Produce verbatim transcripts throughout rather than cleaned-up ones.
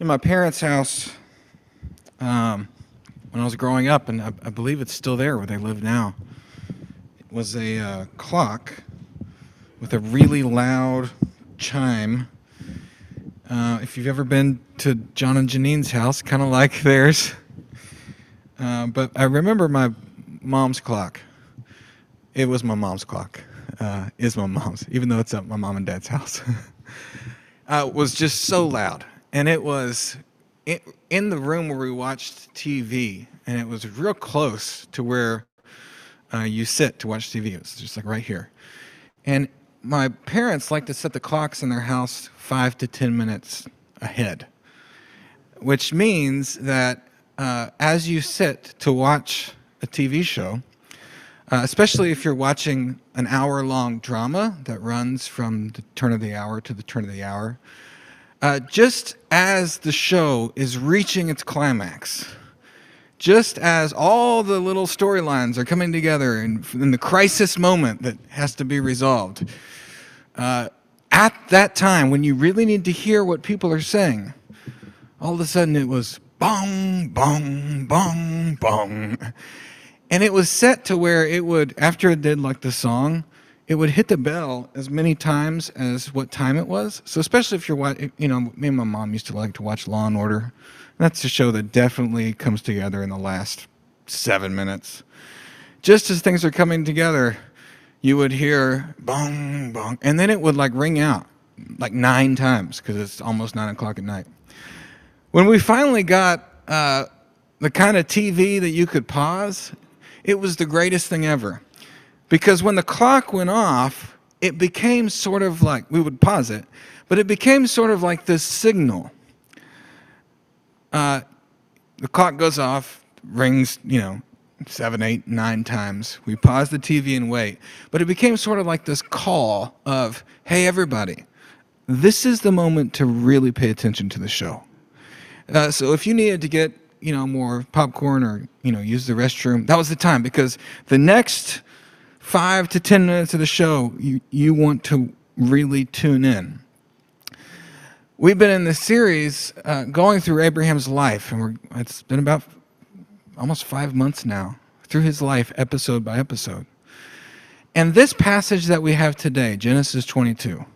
in my parents' house um, when I was growing up, and I, I believe it's still there where they live now, it was a uh, clock with a really loud chime. Uh, if you've ever been to John and Janine's house, kind of like theirs. Uh, but I remember my mom's clock. It was my mom's clock. Uh, is my mom's, even though it's at my mom and dad's house. uh, was just so loud. And it was in, in the room where we watched T V, and it was real close to where uh, you sit to watch T V. It was just like right here. And my parents like to set the clocks in their house five to ten minutes ahead, which means that uh, as you sit to watch a T V show, uh, especially if you're watching an hour-long drama that runs from the turn of the hour to the turn of the hour, Uh, just as the show is reaching its climax, just as all the little storylines are coming together in, in the crisis moment that has to be resolved, uh, at that time when you really need to hear what people are saying, all of a sudden it was bong, bong, bong, bong. And it was set to where it would, after it did like the song, it would hit the bell as many times as what time it was. So especially if you're, you know, me and my mom used to like to watch Law and Order. That's a show that definitely comes together in the last seven minutes. Just as things are coming together, you would hear bong, bong, and then it would like ring out like nine times because it's almost nine o'clock at night. When we finally got uh, the kind of T V that you could pause, it was the greatest thing ever. Because when the clock went off, it became sort of like, we would pause it, but it became sort of like this signal. Uh, the clock goes off, rings, you know, seven, eight, nine times. We pause the T V and wait. But it became sort of like this call of, hey, everybody, this is the moment to really pay attention to the show. Uh, so if you needed to get, you know, more popcorn or, you know, use the restroom, that was the time, because the next five to ten minutes of the show, you, you want to really tune in. We've been in this series uh, going through Abraham's life, and we're, it's been about almost five months now, through his life episode by episode. And this passage that we have today, Genesis twenty-two,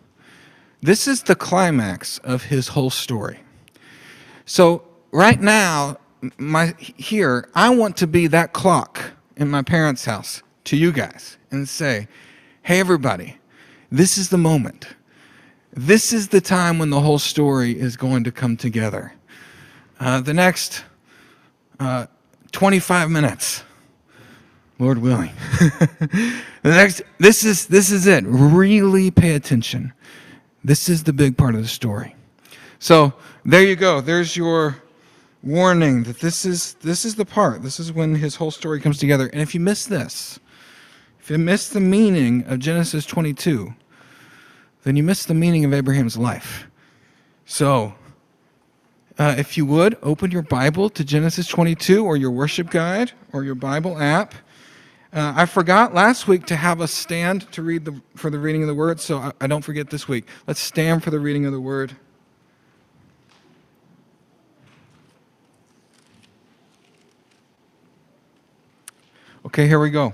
this is the climax of his whole story. So right now, my here, I want to be that clock in my parents' house to you guys and say, hey, everybody, this is the moment. This is the time when the whole story is going to come together. Uh, the next uh, twenty-five minutes, Lord willing. the next, this is this is it. Really pay attention. This is the big part of the story. So there you go. There's your warning that this is this is the part. This is when his whole story comes together. And if you miss this, if you miss the meaning of Genesis twenty-two, then you miss the meaning of Abraham's life. So, uh, if you would, open your Bible to Genesis twenty-two or your worship guide or your Bible app. Uh, I forgot last week to have us stand to read the, for the reading of the Word, so I, I don't forget this week. Let's stand for the reading of the Word. Okay, here we go.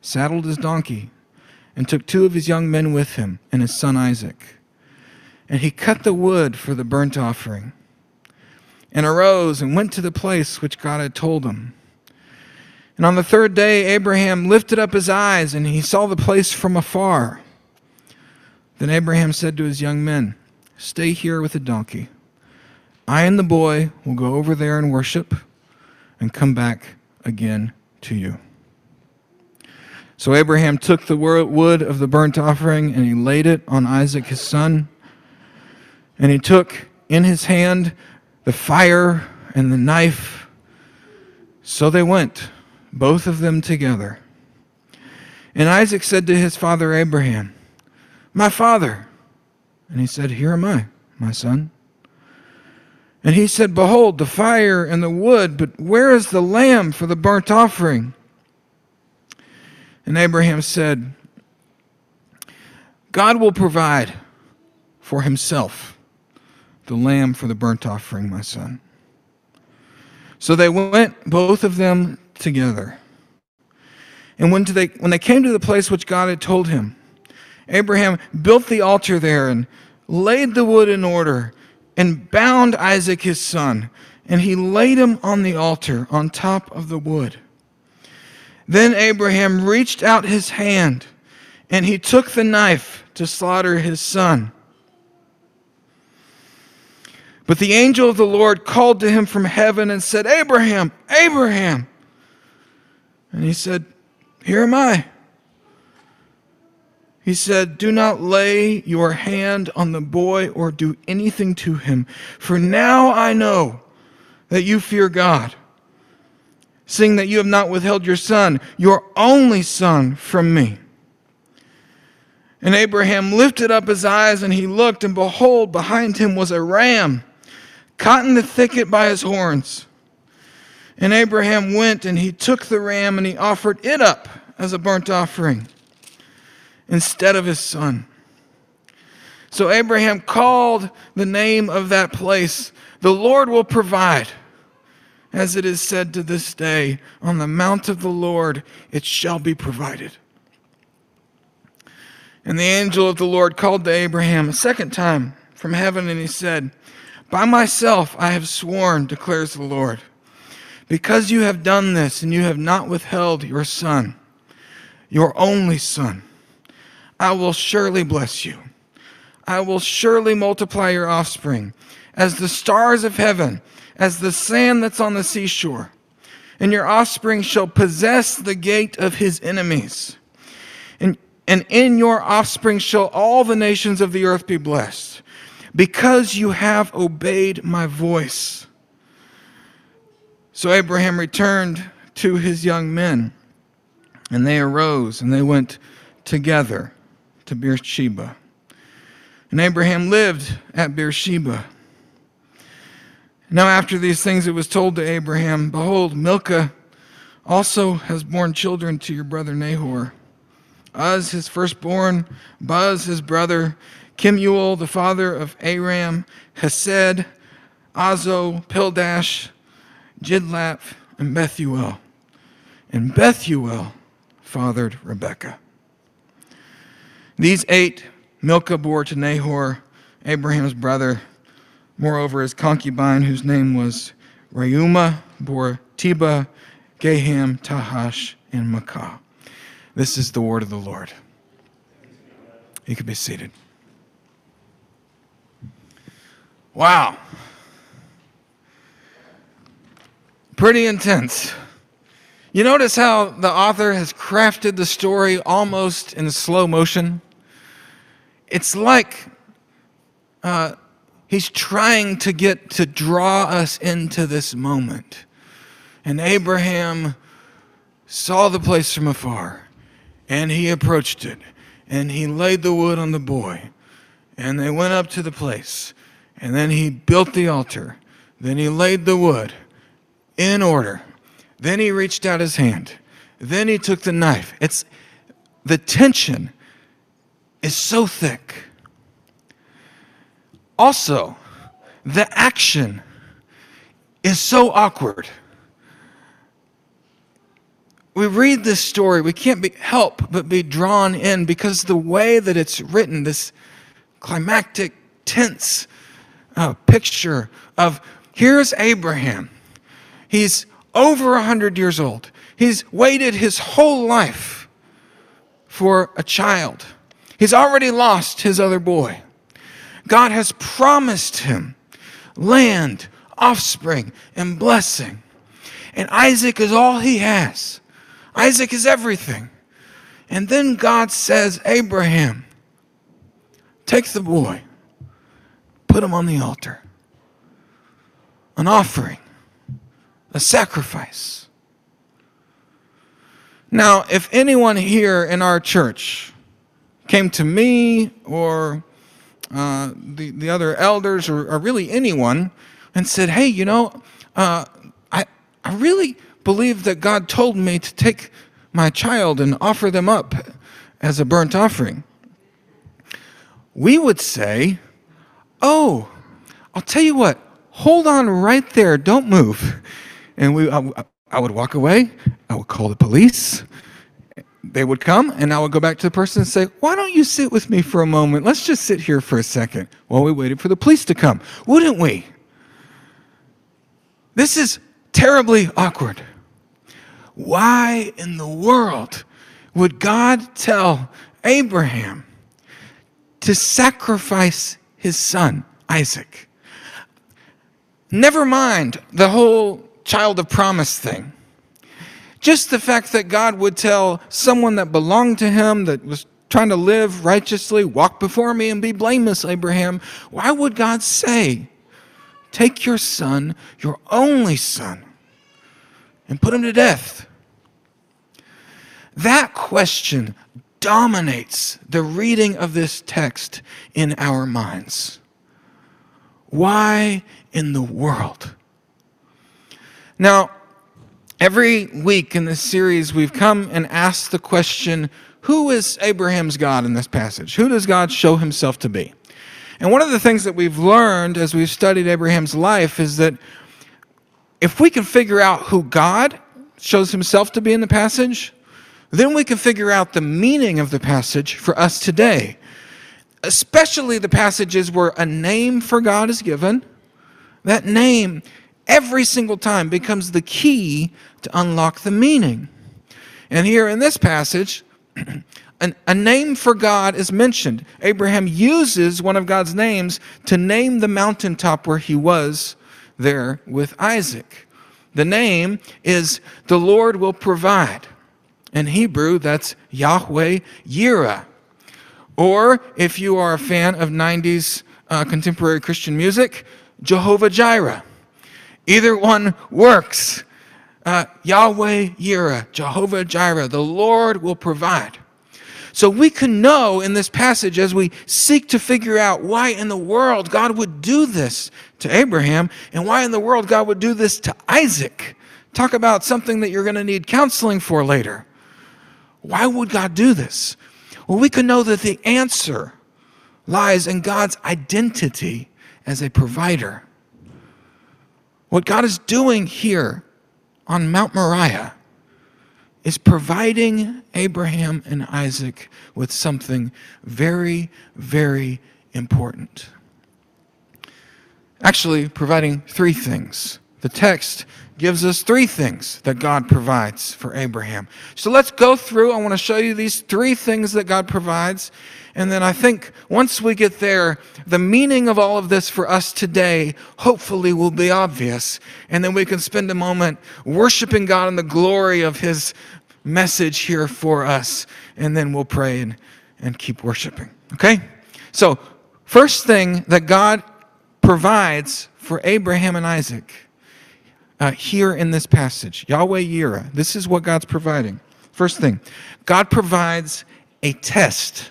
saddled his donkey, and took two of his young men with him and his son Isaac. And he cut the wood for the burnt offering, and arose and went to the place which God had told him. And on the third day Abraham lifted up his eyes, and he saw the place from afar. Then Abraham said to his young men, stay here with the donkey. I and the boy will go over there and worship, and come back again to you. So Abraham took the wood of the burnt offering, and he laid it on Isaac his son. And he took in his hand the fire and the knife. So they went, both of them together. And Isaac said to his father Abraham, "My father." And he said, "Here am I, my son." And he said, "Behold, the fire and the wood, but where is the lamb for the burnt offering?" And Abraham said, "God will provide for himself the lamb for the burnt offering, my son." So they went, both of them, together. And when they, when they came to the place which God had told him, Abraham built the altar there and laid the wood in order and bound Isaac his son, and he laid him on the altar on top of the wood. Then Abraham reached out his hand, and he took the knife to slaughter his son. But the angel of the Lord called to him from heaven and said, "Abraham, Abraham." And he said, "Here am I." He said, "Do not lay your hand on the boy or do anything to him, for now I know that you fear God, seeing that you have not withheld your son, your only son, from me." And Abraham lifted up his eyes, and he looked, and behold, behind him was a ram caught in the thicket by his horns. And Abraham went, and he took the ram, and he offered it up as a burnt offering instead of his son. So Abraham called the name of that place, "The Lord will provide." As it is said to this day, "On the mount of the Lord it shall be provided." And the angel of the Lord called to Abraham a second time from heaven, and he said, "By myself I have sworn, declares the Lord, because you have done this and you have not withheld your son, your only son, I will surely bless you. I will surely multiply your offspring as the stars of heaven, as the sand that's on the seashore. And your offspring shall possess the gate of his enemies. And, and in your offspring shall all the nations of the earth be blessed, because you have obeyed my voice." So Abraham returned to his young men, and they arose, and they went together to Beersheba. And Abraham lived at Beersheba. Now after these things it was told to Abraham, "Behold, Milcah also has borne children to your brother Nahor, Uz his firstborn, Buz his brother, Kemuel the father of Aram, Hesed, Azo, Pildash, Jidlaph, and Bethuel. And Bethuel fathered Rebekah." These eight Milcah bore to Nahor, Abraham's brother. Moreover, his concubine, whose name was Reumah, bore Teba, Gaham, Tahash, and Makkah. This is the word of the Lord. You can be seated. Wow. Pretty intense. You notice how the author has crafted the story almost in slow motion? It's like uh, he's trying to get to draw us into this moment. And Abraham saw the place from afar, and he approached it, and he laid the wood on the boy, and they went up to the place, and then he built the altar, then he laid the wood in order, then he reached out his hand, then he took the knife. It's the tension is so thick. Also, the action is so awkward. We read this story, we can't be, help but be drawn in because the way that it's written, this climactic, tense uh, picture of here's Abraham. He's over one hundred years old. He's waited his whole life for a child. He's already lost his other boy. God has promised him land, offspring, and blessing. And Isaac is all he has. Isaac is everything. And then God says, Abraham, take the boy, put him on the altar, an offering, a sacrifice. Now, if anyone here in our church came to me or uh, the, the other elders or, or really anyone and said, hey, you know, uh, I, I really believe that God told me to take my child and offer them up as a burnt offering, we would say, oh, I'll tell you what, hold on right there, don't move. And we, I, I would walk away, I would call the police, they would come, and I would go back to the person and say, why don't you sit with me for a moment? Let's just sit here for a second while we waited for the police to come, wouldn't we? This is terribly awkward. Why in the world would God tell Abraham to sacrifice his son, Isaac? Never mind the whole child of promise thing. Just the fact that God would tell someone that belonged to him, that was trying to live righteously, walk before me and be blameless, Abraham, why would God say, take your son, your only son, and put him to death? That question dominates the reading of this text in our minds. Why in the world? Now, every week in this series, we've come and asked the question, who is Abraham's God in this passage? Who does God show himself to be? And one of the things that we've learned as we've studied Abraham's life is that if we can figure out who God shows himself to be in the passage, then we can figure out the meaning of the passage for us today, especially the passages where a name for God is given. That name, every single time, becomes the key to unlock the meaning. And here in this passage, an, a name for God is mentioned. Abraham uses one of God's names to name the mountaintop where he was there with Isaac. The name is the Lord will provide. In Hebrew, that's Yahweh Yirah. Or if you are a fan of nineties uh, contemporary Christian music, Jehovah Jireh. Either one works. Uh, Yahweh Yirah, Jehovah Jireh, the Lord will provide. So we can know in this passage, as we seek to figure out why in the world God would do this to Abraham and why in the world God would do this to Isaac. Talk about something that you're going to need counseling for later. Why would God do this? Well, we can know that the answer lies in God's identity as a provider. What God is doing here on Mount Moriah is providing Abraham and Isaac with something very, very important. Actually, providing three things. The text gives us three things that God provides for Abraham. So let's go through. I want to show you these three things that God provides. And then I think once we get there, the meaning of all of this for us today hopefully will be obvious. And then we can spend a moment worshiping God in the glory of his message here for us. And then we'll pray and, and keep worshiping. Okay? So first thing that God provides for Abraham and Isaac Uh, here in this passage, Yahweh Yirah, this is what God's providing. First thing, God provides a test.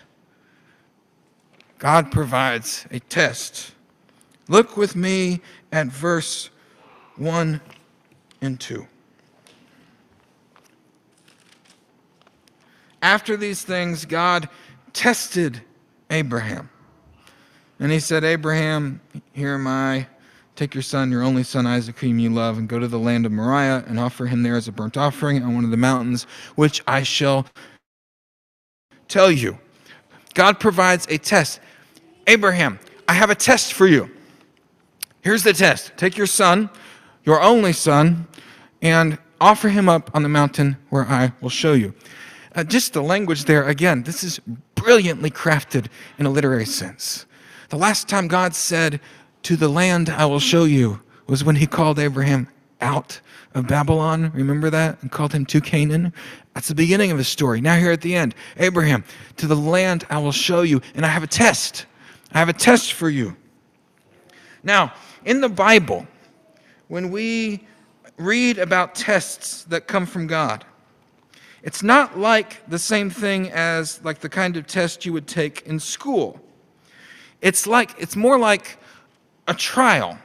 God provides a test. Look with me at verse one and two. After these things, God tested Abraham. And he said, Abraham, here am I. Take your son, your only son Isaac, whom you love, and go to the land of Moriah and offer him there as a burnt offering on one of the mountains, which I shall tell you. God provides a test. Abraham, I have a test for you. Here's the test. Take your son, your only son, and offer him up on the mountain where I will show you. Uh, just the language there, again, this is brilliantly crafted in a literary sense. The last time God said, to the land I will show you, was when he called Abraham out of Babylon, remember that, and called him to Canaan? That's the beginning of his story. Now here at the end, Abraham, to the land I will show you, and I have a test. I have a test for you. Now, in the Bible, when we read about tests that come from God, it's not like the same thing as like the kind of test you would take in school. It's like, it's more like a trial,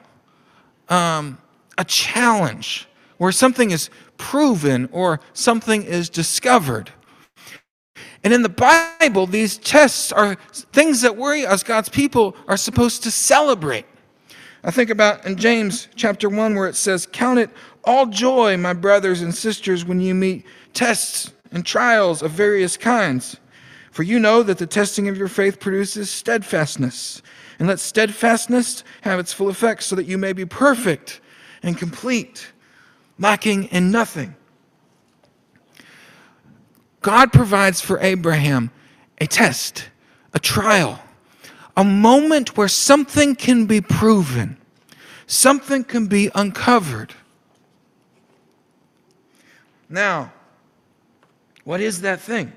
um, a challenge where something is proven or something is discovered. And in the Bible, these tests are things that we as God's people are supposed to celebrate. I think about in James chapter one where it says, "Count it all joy, my brothers and sisters, when you meet tests and trials of various kinds. For you know that the testing of your faith produces steadfastness. And let steadfastness have its full effect so that you may be perfect and complete, lacking in nothing." God provides for Abraham a test, a trial, a moment where something can be proven, something can be uncovered. Now, what is that thing?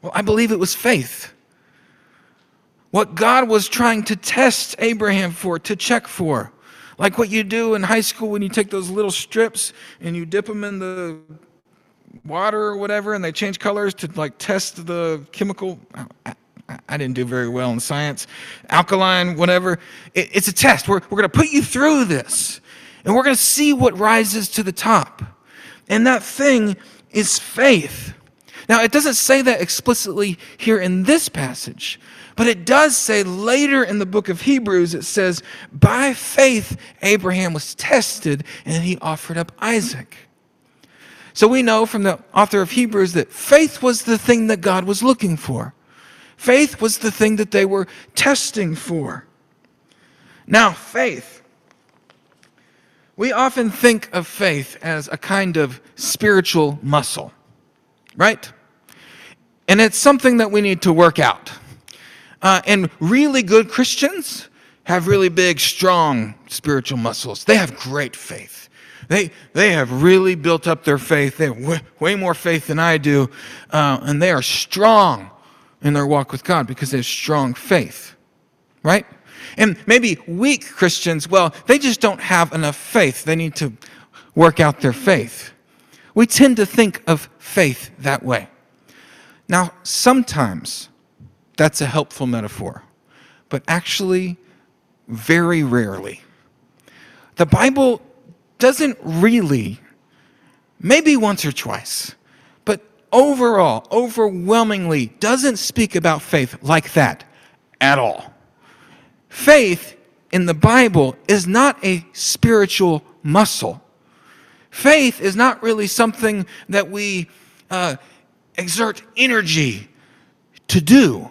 Well, I believe it was faith. What God was trying to test Abraham for, to check for. Like what you do in high school when you take those little strips and you dip them in the water or whatever and they change colors to like test the chemical. I didn't do very well in science. Alkaline, whatever. It, it's a test. We're, we're going to put you through this. And we're going to see what rises to the top. And that thing is faith. Now, it doesn't say that explicitly here in this passage. But it does say later in the book of Hebrews, it says, by faith, Abraham was tested and he offered up Isaac. So we know from the author of Hebrews that faith was the thing that God was looking for. Faith was the thing that they were testing for. Now, faith. We often think of faith as a kind of spiritual muscle, right? And it's something that we need to work out. Uh, and really good Christians have really big, strong spiritual muscles. They have great faith. They they have really built up their faith. They have w- way more faith than I do. Uh, and they are strong in their walk with God because they have strong faith, right? And maybe weak Christians, well, they just don't have enough faith. They need to work out their faith. We tend to think of faith that way. Now, sometimes that's a helpful metaphor, but actually, very rarely. The Bible doesn't really, maybe once or twice, but overall, overwhelmingly, doesn't speak about faith like that at all. Faith in the Bible is not a spiritual muscle. Faith is not really something that we uh, exert energy to do.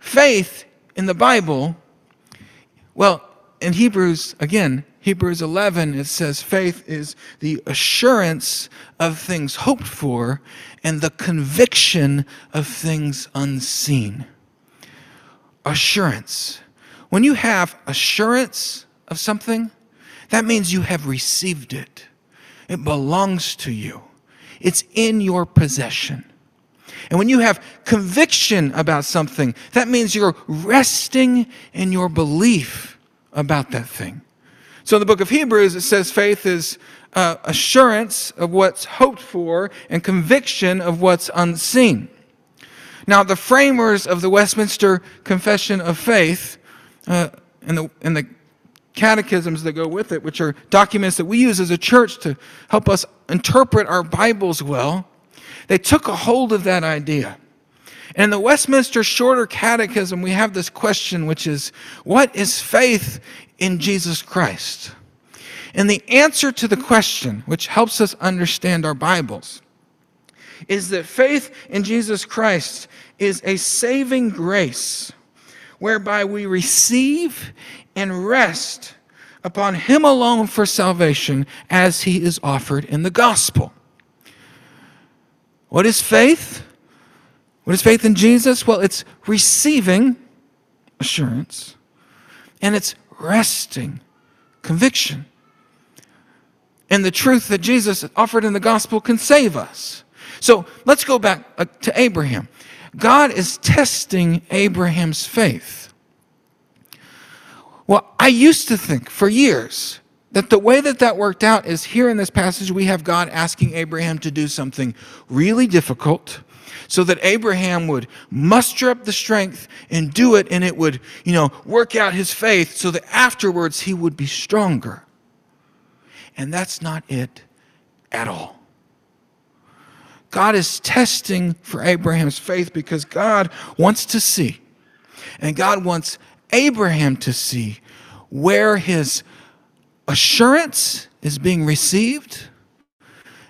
Faith in the Bible, well, in Hebrews, again, Hebrews eleven, it says faith is the assurance of things hoped for and the conviction of things unseen. Assurance. When you have assurance of something, that means you have received it. It belongs to you. It's in your possession. And when you have conviction about something, that means you're resting in your belief about that thing. So in the book of Hebrews, it says faith is uh, assurance of what's hoped for and conviction of what's unseen. Now, the framers of the Westminster Confession of Faith uh, and, the, and the catechisms that go with it, which are documents that we use as a church to help us interpret our Bibles well, they took a hold of that idea. And in the Westminster Shorter Catechism, we have this question, which is, what is faith in Jesus Christ? And the answer to the question, which helps us understand our Bibles, is that faith in Jesus Christ is a saving grace whereby we receive and rest upon Him alone for salvation as He is offered in the gospel. What is faith? What is faith in Jesus? Well, it's receiving assurance, and it's resting, conviction, and the truth that Jesus offered in the gospel can save us. So let's go back to Abraham. God is testing Abraham's faith. Well, I used to think for years that the way that that worked out is here in this passage we have God asking Abraham to do something really difficult so that Abraham would muster up the strength and do it, and it would, you know, work out his faith so that afterwards he would be stronger. And that's not it at all. God is testing for Abraham's faith because God wants to see, and God wants Abraham to see, where his assurance is being received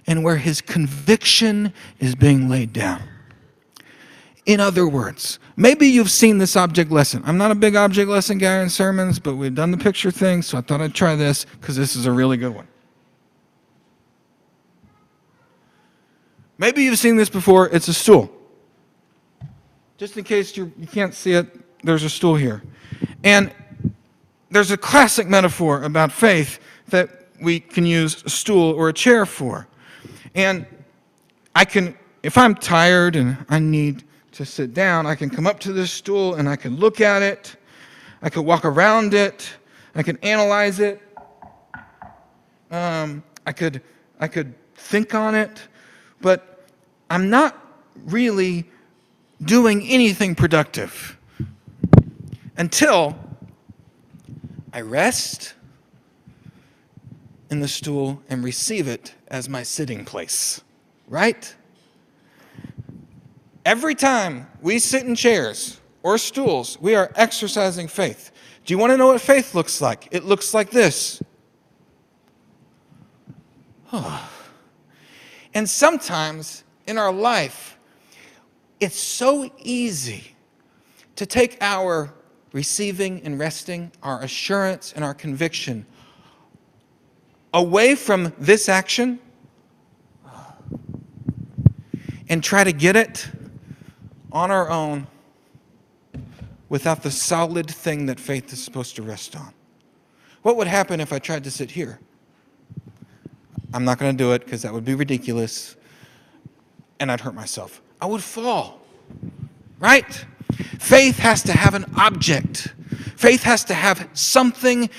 and where his conviction is being laid down. In other words, maybe you've seen this object lesson. I'm not a big object lesson guy in sermons, but we've done the picture thing, so I thought I'd try this because this is a really good one. Maybe you've seen this before. It's a stool. Just in case you you can't see it, there's a stool here. And there's a classic metaphor about faith that we can use a stool or a chair for. And I can, if I'm tired and I need to sit down, I can come up to this stool and I can look at it. I can walk around it. I can analyze it. Um, I could, I could think on it. But I'm not really doing anything productive until I rest in the stool and receive it as my sitting place, right? Every time we sit in chairs or stools, we are exercising faith. Do you want to know what faith looks like? It looks like this. Oh. And sometimes in our life, it's so easy to take our receiving and resting, our assurance and our conviction away from this action and try to get it on our own without the solid thing that faith is supposed to rest on. What would happen if I tried to sit here? I'm not going to do it because that would be ridiculous and I'd hurt myself. I would fall, right? Faith has to have an object. Faith has to have something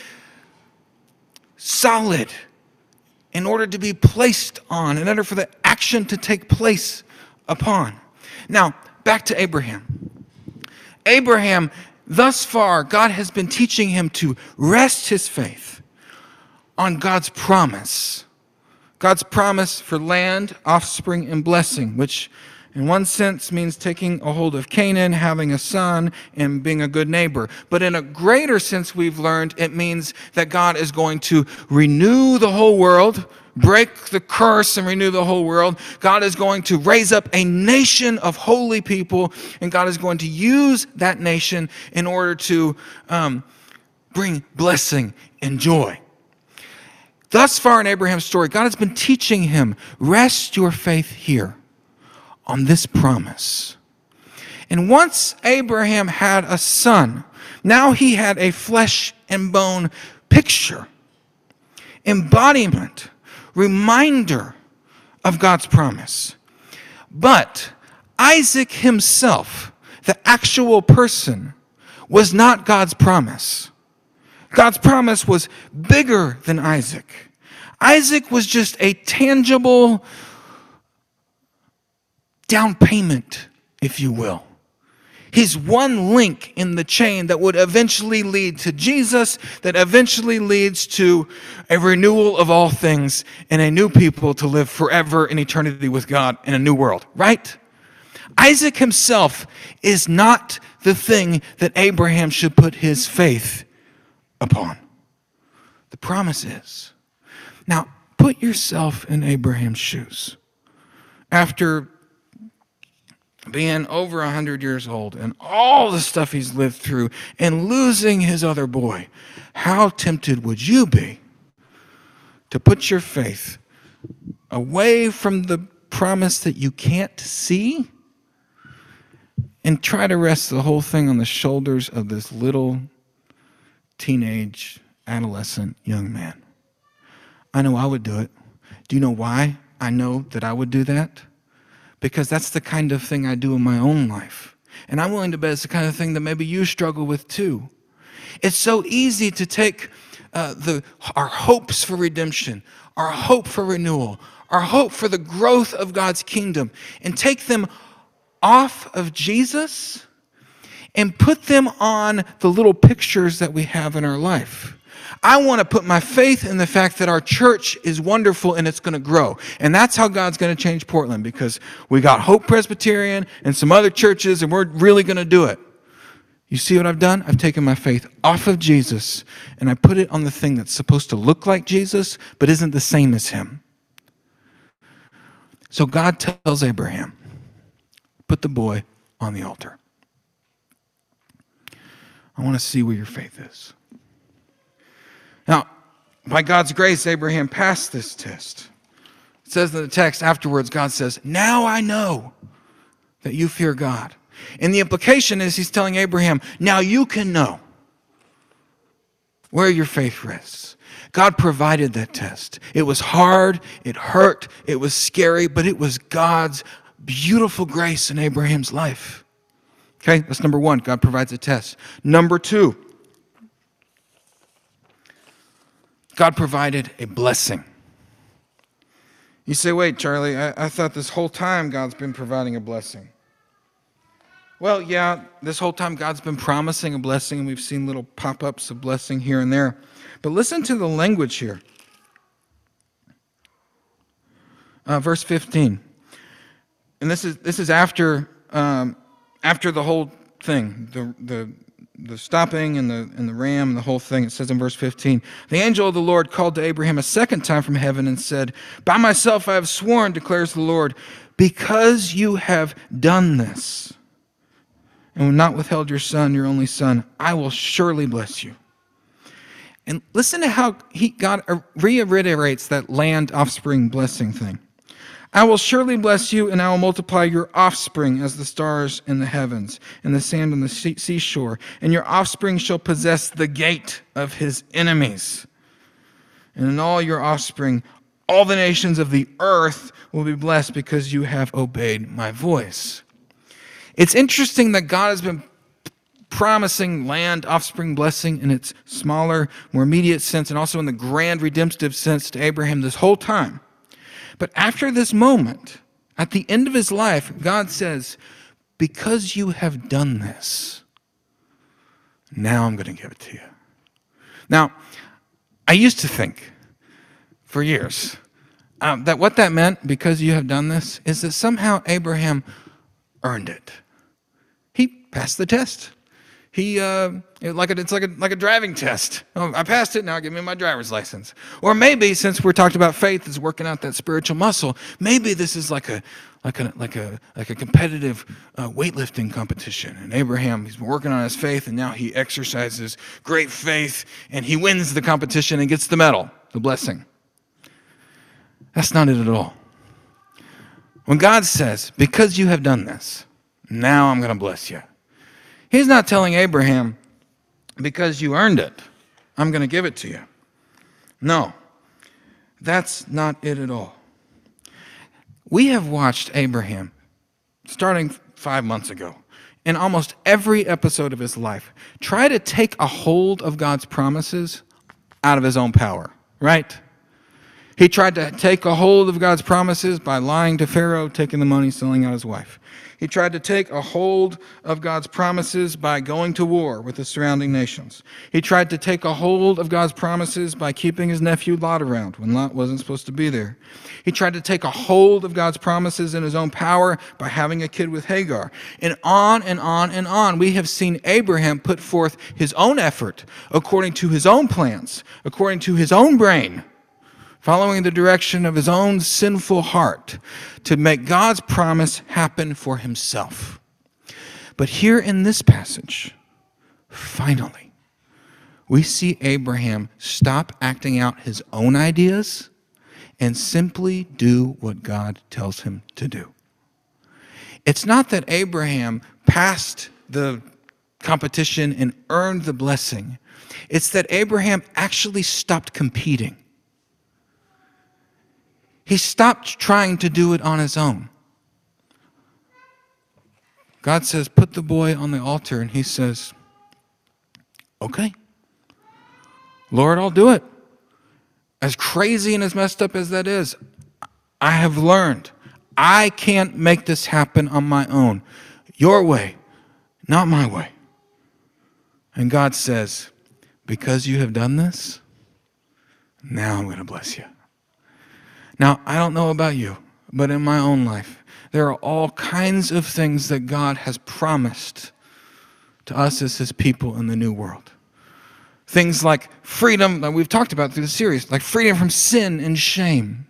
solid in order to be placed on, in order for the action to take place upon. Now, back to Abraham. Abraham, thus far, God has been teaching him to rest his faith on God's promise. God's promise for land, offspring, and blessing, which in one sense means taking a hold of Canaan, having a son, and being a good neighbor. But in a greater sense, we've learned it means that God is going to renew the whole world, break the curse and renew the whole world. God is going to raise up a nation of holy people, and God is going to use that nation in order to um, bring blessing and joy. Thus far in Abraham's story, God has been teaching him, rest your faith here on this promise. And once Abraham had a son, now he had a flesh and bone picture, embodiment, reminder of God's promise. But Isaac himself, the actual person, was not God's promise. God's promise was bigger than Isaac. Isaac was just a tangible down payment, if you will. He's one link in the chain that would eventually lead to Jesus, that eventually leads to a renewal of all things and a new people to live forever in eternity with God in a new world, right? Isaac himself is not the thing that Abraham should put his faith in. Upon the promises. Now, put yourself in Abraham's shoes. After being over a hundred years old and all the stuff he's lived through and losing his other boy, how tempted would you be to put your faith away from the promise that you can't see and try to rest the whole thing on the shoulders of this little teenage, adolescent, young man? I know I would do it. Do you know why I know that I would do that? Because that's the kind of thing I do in my own life. And I'm willing to bet it's the kind of thing that maybe you struggle with too. It's so easy to take uh, the our hopes for redemption, our hope for renewal, our hope for the growth of God's kingdom, and take them off of Jesus and put them on the little pictures that we have in our life. I want to put my faith in the fact that our church is wonderful and it's going to grow. And that's how God's going to change Portland, because we got Hope Presbyterian and some other churches, and we're really going to do it. You see what I've done? I've taken my faith off of Jesus, and I put it on the thing that's supposed to look like Jesus but isn't the same as him. So God tells Abraham, put the boy on the altar. I want to see where your faith is. Now, by God's grace, Abraham passed this test. It says in the text afterwards, God says, now I know that you fear God. And the implication is he's telling Abraham, now you can know where your faith rests. God provided that test. It was hard, it hurt, it was scary, but it was God's beautiful grace in Abraham's life. Okay, that's number one. God provides a test. Number two, God provided a blessing. You say, wait, Charlie, I, I thought this whole time God's been providing a blessing. Well, yeah, this whole time God's been promising a blessing, and we've seen little pop-ups of blessing here and there. But listen to the language here. Uh, verse fifteen. And this is this is after um, after the whole thing, the the the stopping and the and the ram and the whole thing. It says in verse fifteen, the angel of the Lord called to Abraham a second time from heaven and said, by myself I have sworn, declares the Lord, because you have done this and have not withheld your son, your only son, I will surely bless you. And listen to how he God reiterates that land offspring blessing thing. I will surely bless you, and I will multiply your offspring as the stars in the heavens and the sand on the seashore, and your offspring shall possess the gate of his enemies. And in all your offspring, all the nations of the earth will be blessed because you have obeyed my voice. It's interesting that God has been promising land, offspring, blessing in its smaller, more immediate sense, and also in the grand redemptive sense to Abraham this whole time. But after this moment, at the end of his life, God says, because you have done this, now I'm going to give it to you. Now, I used to think for years um, that what that meant, because you have done this, is that somehow Abraham earned it. He passed the test. He, uh, it, like a, it's like a, like a driving test. Oh, I passed it, now give me my driver's license. Or maybe, since we're talking about faith as working out that spiritual muscle, maybe this is like a, like a, like a, like a competitive uh, weightlifting competition. And Abraham, he's been working on his faith, and now he exercises great faith, and he wins the competition and gets the medal, the blessing. That's not it at all. When God says, because you have done this, now I'm going to bless you, he's not telling Abraham, because you earned it, I'm going to give it to you. No, that's not it at all. We have watched Abraham, starting five months ago, in almost every episode of his life, try to take a hold of God's promises out of his own power, right? He tried to take a hold of God's promises by lying to Pharaoh, taking the money, selling out his wife. He tried to take a hold of God's promises by going to war with the surrounding nations. He tried to take a hold of God's promises by keeping his nephew Lot around when Lot wasn't supposed to be there. He tried to take a hold of God's promises in his own power by having a kid with Hagar. And on and on and on, we have seen Abraham put forth his own effort according to his own plans, according to his own brain, following the direction of his own sinful heart to make God's promise happen for himself. But here in this passage, finally, we see Abraham stop acting out his own ideas and simply do what God tells him to do. It's not that Abraham passed the competition and earned the blessing. It's that Abraham actually stopped competing. He stopped trying to do it on his own. God says, put the boy on the altar, and he says, okay, Lord, I'll do it. As crazy and as messed up as that is, I have learned I can't make this happen on my own. Your way, not my way. And God says, because you have done this, now I'm going to bless you. Now, I don't know about you, but in my own life, there are all kinds of things that God has promised to us as his people in the new world. Things like freedom that we've talked about through the series, like freedom from sin and shame.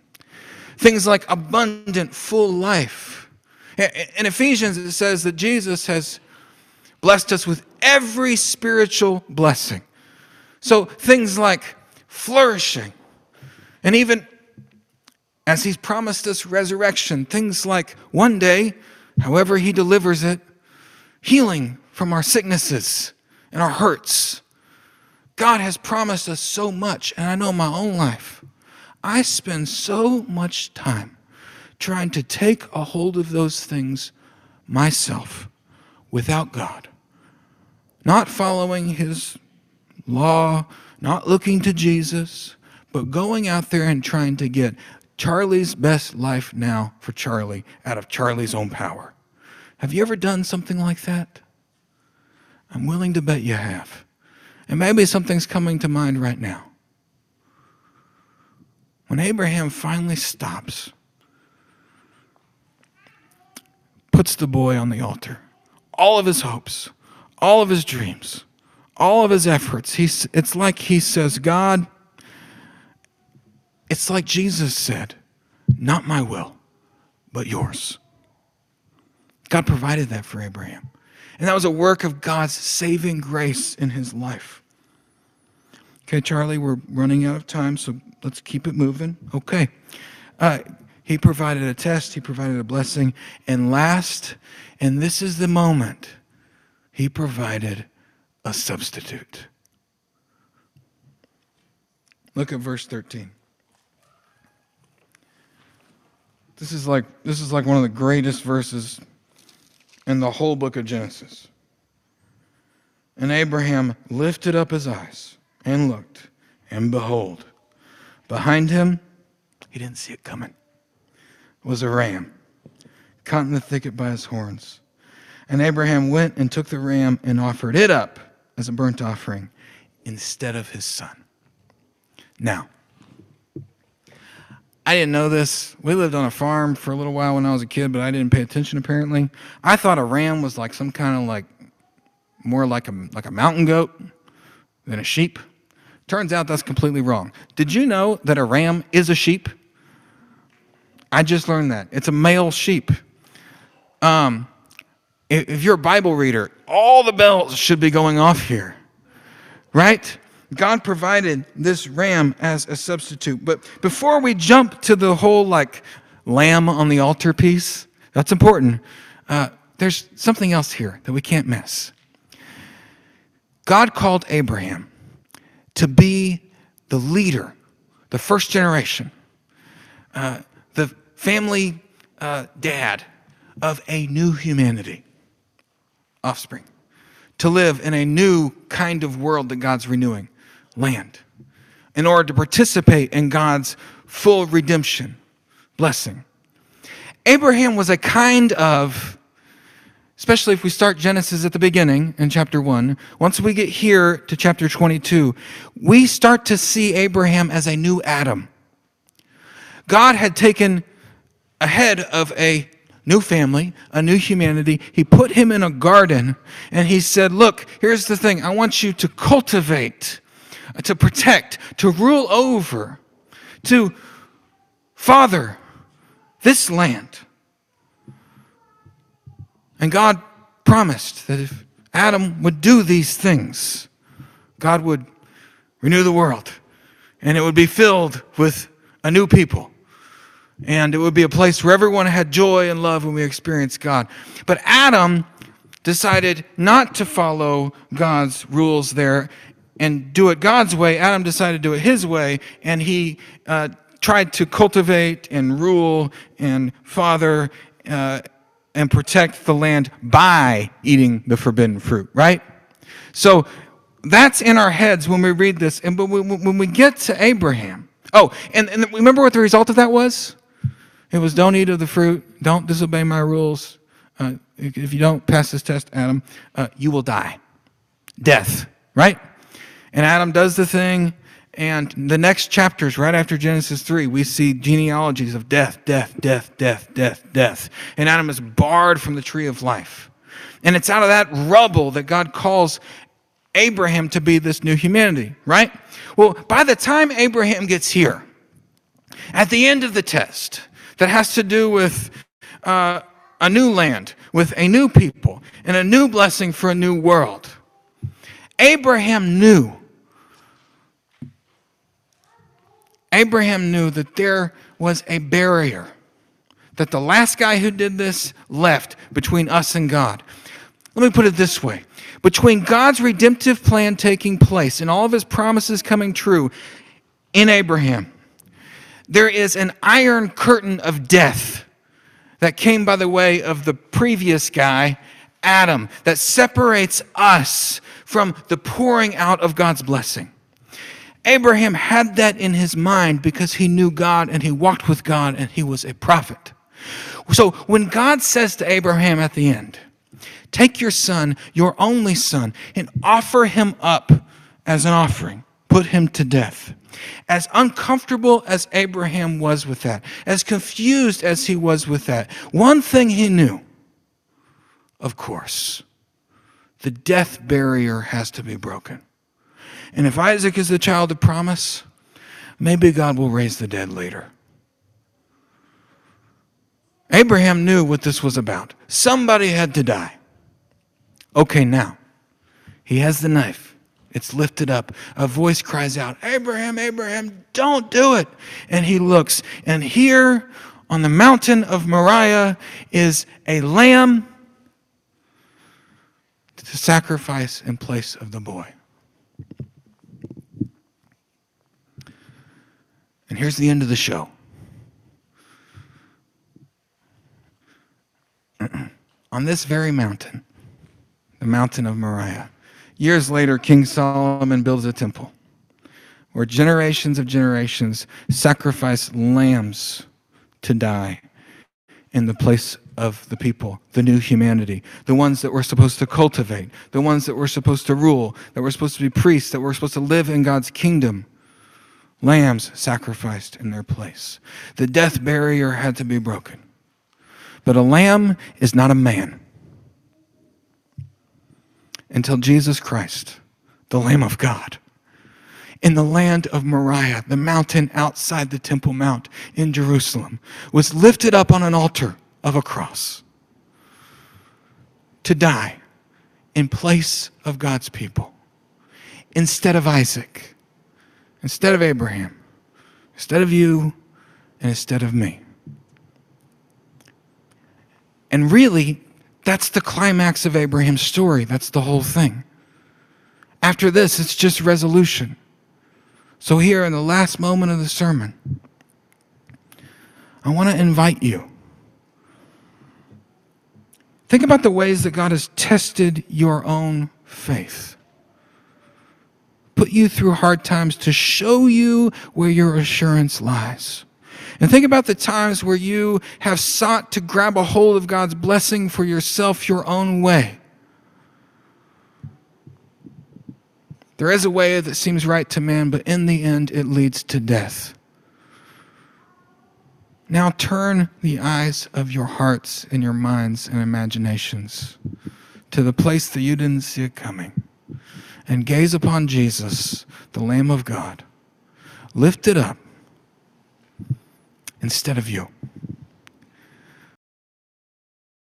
Things like abundant, full life. In Ephesians, it says that Jesus has blessed us with every spiritual blessing. So things like flourishing, and even as he's promised us resurrection, things like one day, however he delivers it, healing from our sicknesses and our hurts. God has promised us so much, and I know in my own life, I spend so much time trying to take a hold of those things myself without God. Not following his law, not looking to Jesus, but going out there and trying to get Charlie's best life now for Charlie out of Charlie's own power. Have you ever done something like that? I'm willing to bet you have. And maybe something's coming to mind right now. When Abraham finally stops, puts the boy on the altar, all of his hopes, all of his dreams, all of his efforts, he's, it's like he says, God, it's like Jesus said, not my will, but yours. God provided that for Abraham. And that was a work of God's saving grace in his life. Okay, Charlie, we're running out of time, so let's keep it moving. Okay. Uh, he provided a test. He provided a blessing. And last, and this is the moment, he provided a substitute. Look at verse thirteen. This is like, this is like one of the greatest verses in the whole book of Genesis. And Abraham lifted up his eyes and looked, and behold, behind him, he didn't see it coming, was a ram caught in the thicket by his horns. And Abraham went and took the ram and offered it up as a burnt offering instead of his son. Now, I didn't know this. We lived on a farm for a little while when I was a kid, but I didn't pay attention apparently. I thought a ram was like some kind of like, more like a, like a mountain goat than a sheep. Turns out that's completely wrong. Did you know that a ram is a sheep? I just learned that. It's a male sheep. Um, if you're a Bible reader, all the bells should be going off here, right? God provided this ram as a substitute. But before we jump to the whole like lamb on the altar piece, that's important. Uh, there's something else here that we can't miss. God called Abraham to be the leader, the first generation, uh, the family uh, dad of a new humanity, offspring, to live in a new kind of world that God's renewing. Land, in order to participate in God's full redemption, blessing. Abraham was a kind of, especially if we start Genesis at the beginning in chapter one, once we get here to chapter twenty-two, we start to see Abraham as a new Adam. God had taken a head of a new family, a new humanity. He put him in a garden and he said, look, here's the thing. I want you to cultivate, to protect, to rule over, to father this land. And God promised that if Adam would do these things, God would renew the world, and it would be filled with a new people, and it would be a place where everyone had joy and love when we experienced God. But Adam decided not to follow God's rules there and do it God's way. Adam decided to do it his way, and he uh, tried to cultivate and rule and father uh, and protect the land by eating the forbidden fruit, right? So that's in our heads when we read this. And but when we get to Abraham, oh, and, and remember what the result of that was? It was, don't eat of the fruit, don't disobey my rules. Uh, if you don't pass this test, Adam, uh, you will die. Death, right? And Adam does the thing, and the next chapters, right after Genesis three, we see genealogies of death, death, death, death, death, death. And Adam is barred from the tree of life. And it's out of that rubble that God calls Abraham to be this new humanity, right? Well, by the time Abraham gets here, at the end of the test, that has to do with uh, a new land, with a new people, and a new blessing for a new world, Abraham knew, Abraham knew that there was a barrier, that the last guy who did this left between us and God. Let me put it this way. Between God's redemptive plan taking place and all of his promises coming true in Abraham, there is an iron curtain of death that came by the way of the previous guy, Adam, that separates us from the pouring out of God's blessing. Abraham had that in his mind because he knew God and he walked with God and he was a prophet. So when God says to Abraham at the end, take your son, your only son, and offer him up as an offering, put him to death. As uncomfortable as Abraham was with that, as confused as he was with that, one thing he knew, of course, the death barrier has to be broken. And if Isaac is the child of promise, maybe God will raise the dead later. Abraham knew what this was about. Somebody had to die. Okay, now, he has the knife. It's lifted up. A voice cries out, Abraham, Abraham, don't do it. And he looks, and here on the mountain of Moriah is a lamb to sacrifice in place of the boy. And here's the end of the show. On this very mountain, the mountain of Moriah, years later, King Solomon builds a temple where generations of generations sacrifice lambs to die in the place of the people, the new humanity, the ones that we're supposed to cultivate, the ones that we're supposed to rule, that we're supposed to be priests, that we're supposed to live in God's kingdom. Lambs sacrificed in their place. The death barrier had to be broken. But a lamb is not a man until Jesus Christ, the Lamb of God, in the land of Moriah, the mountain outside the Temple Mount in Jerusalem, was lifted up on an altar of a cross to die in place of God's people, instead of Isaac, instead of Abraham, instead of you, and instead of me. And really, that's the climax of Abraham's story. That's the whole thing. After this, it's just resolution. So here in the last moment of the sermon, I want to invite you. Think about the ways that God has tested your own faith. Put you through hard times to show you where your assurance lies. And think about the times where you have sought to grab a hold of God's blessing for yourself your own way. There is a way that seems right to man, but in the end it leads to death. Now turn the eyes of your hearts and your minds and imaginations to the place that you didn't see it coming, and gaze upon Jesus, the Lamb of God, lifted up instead of you.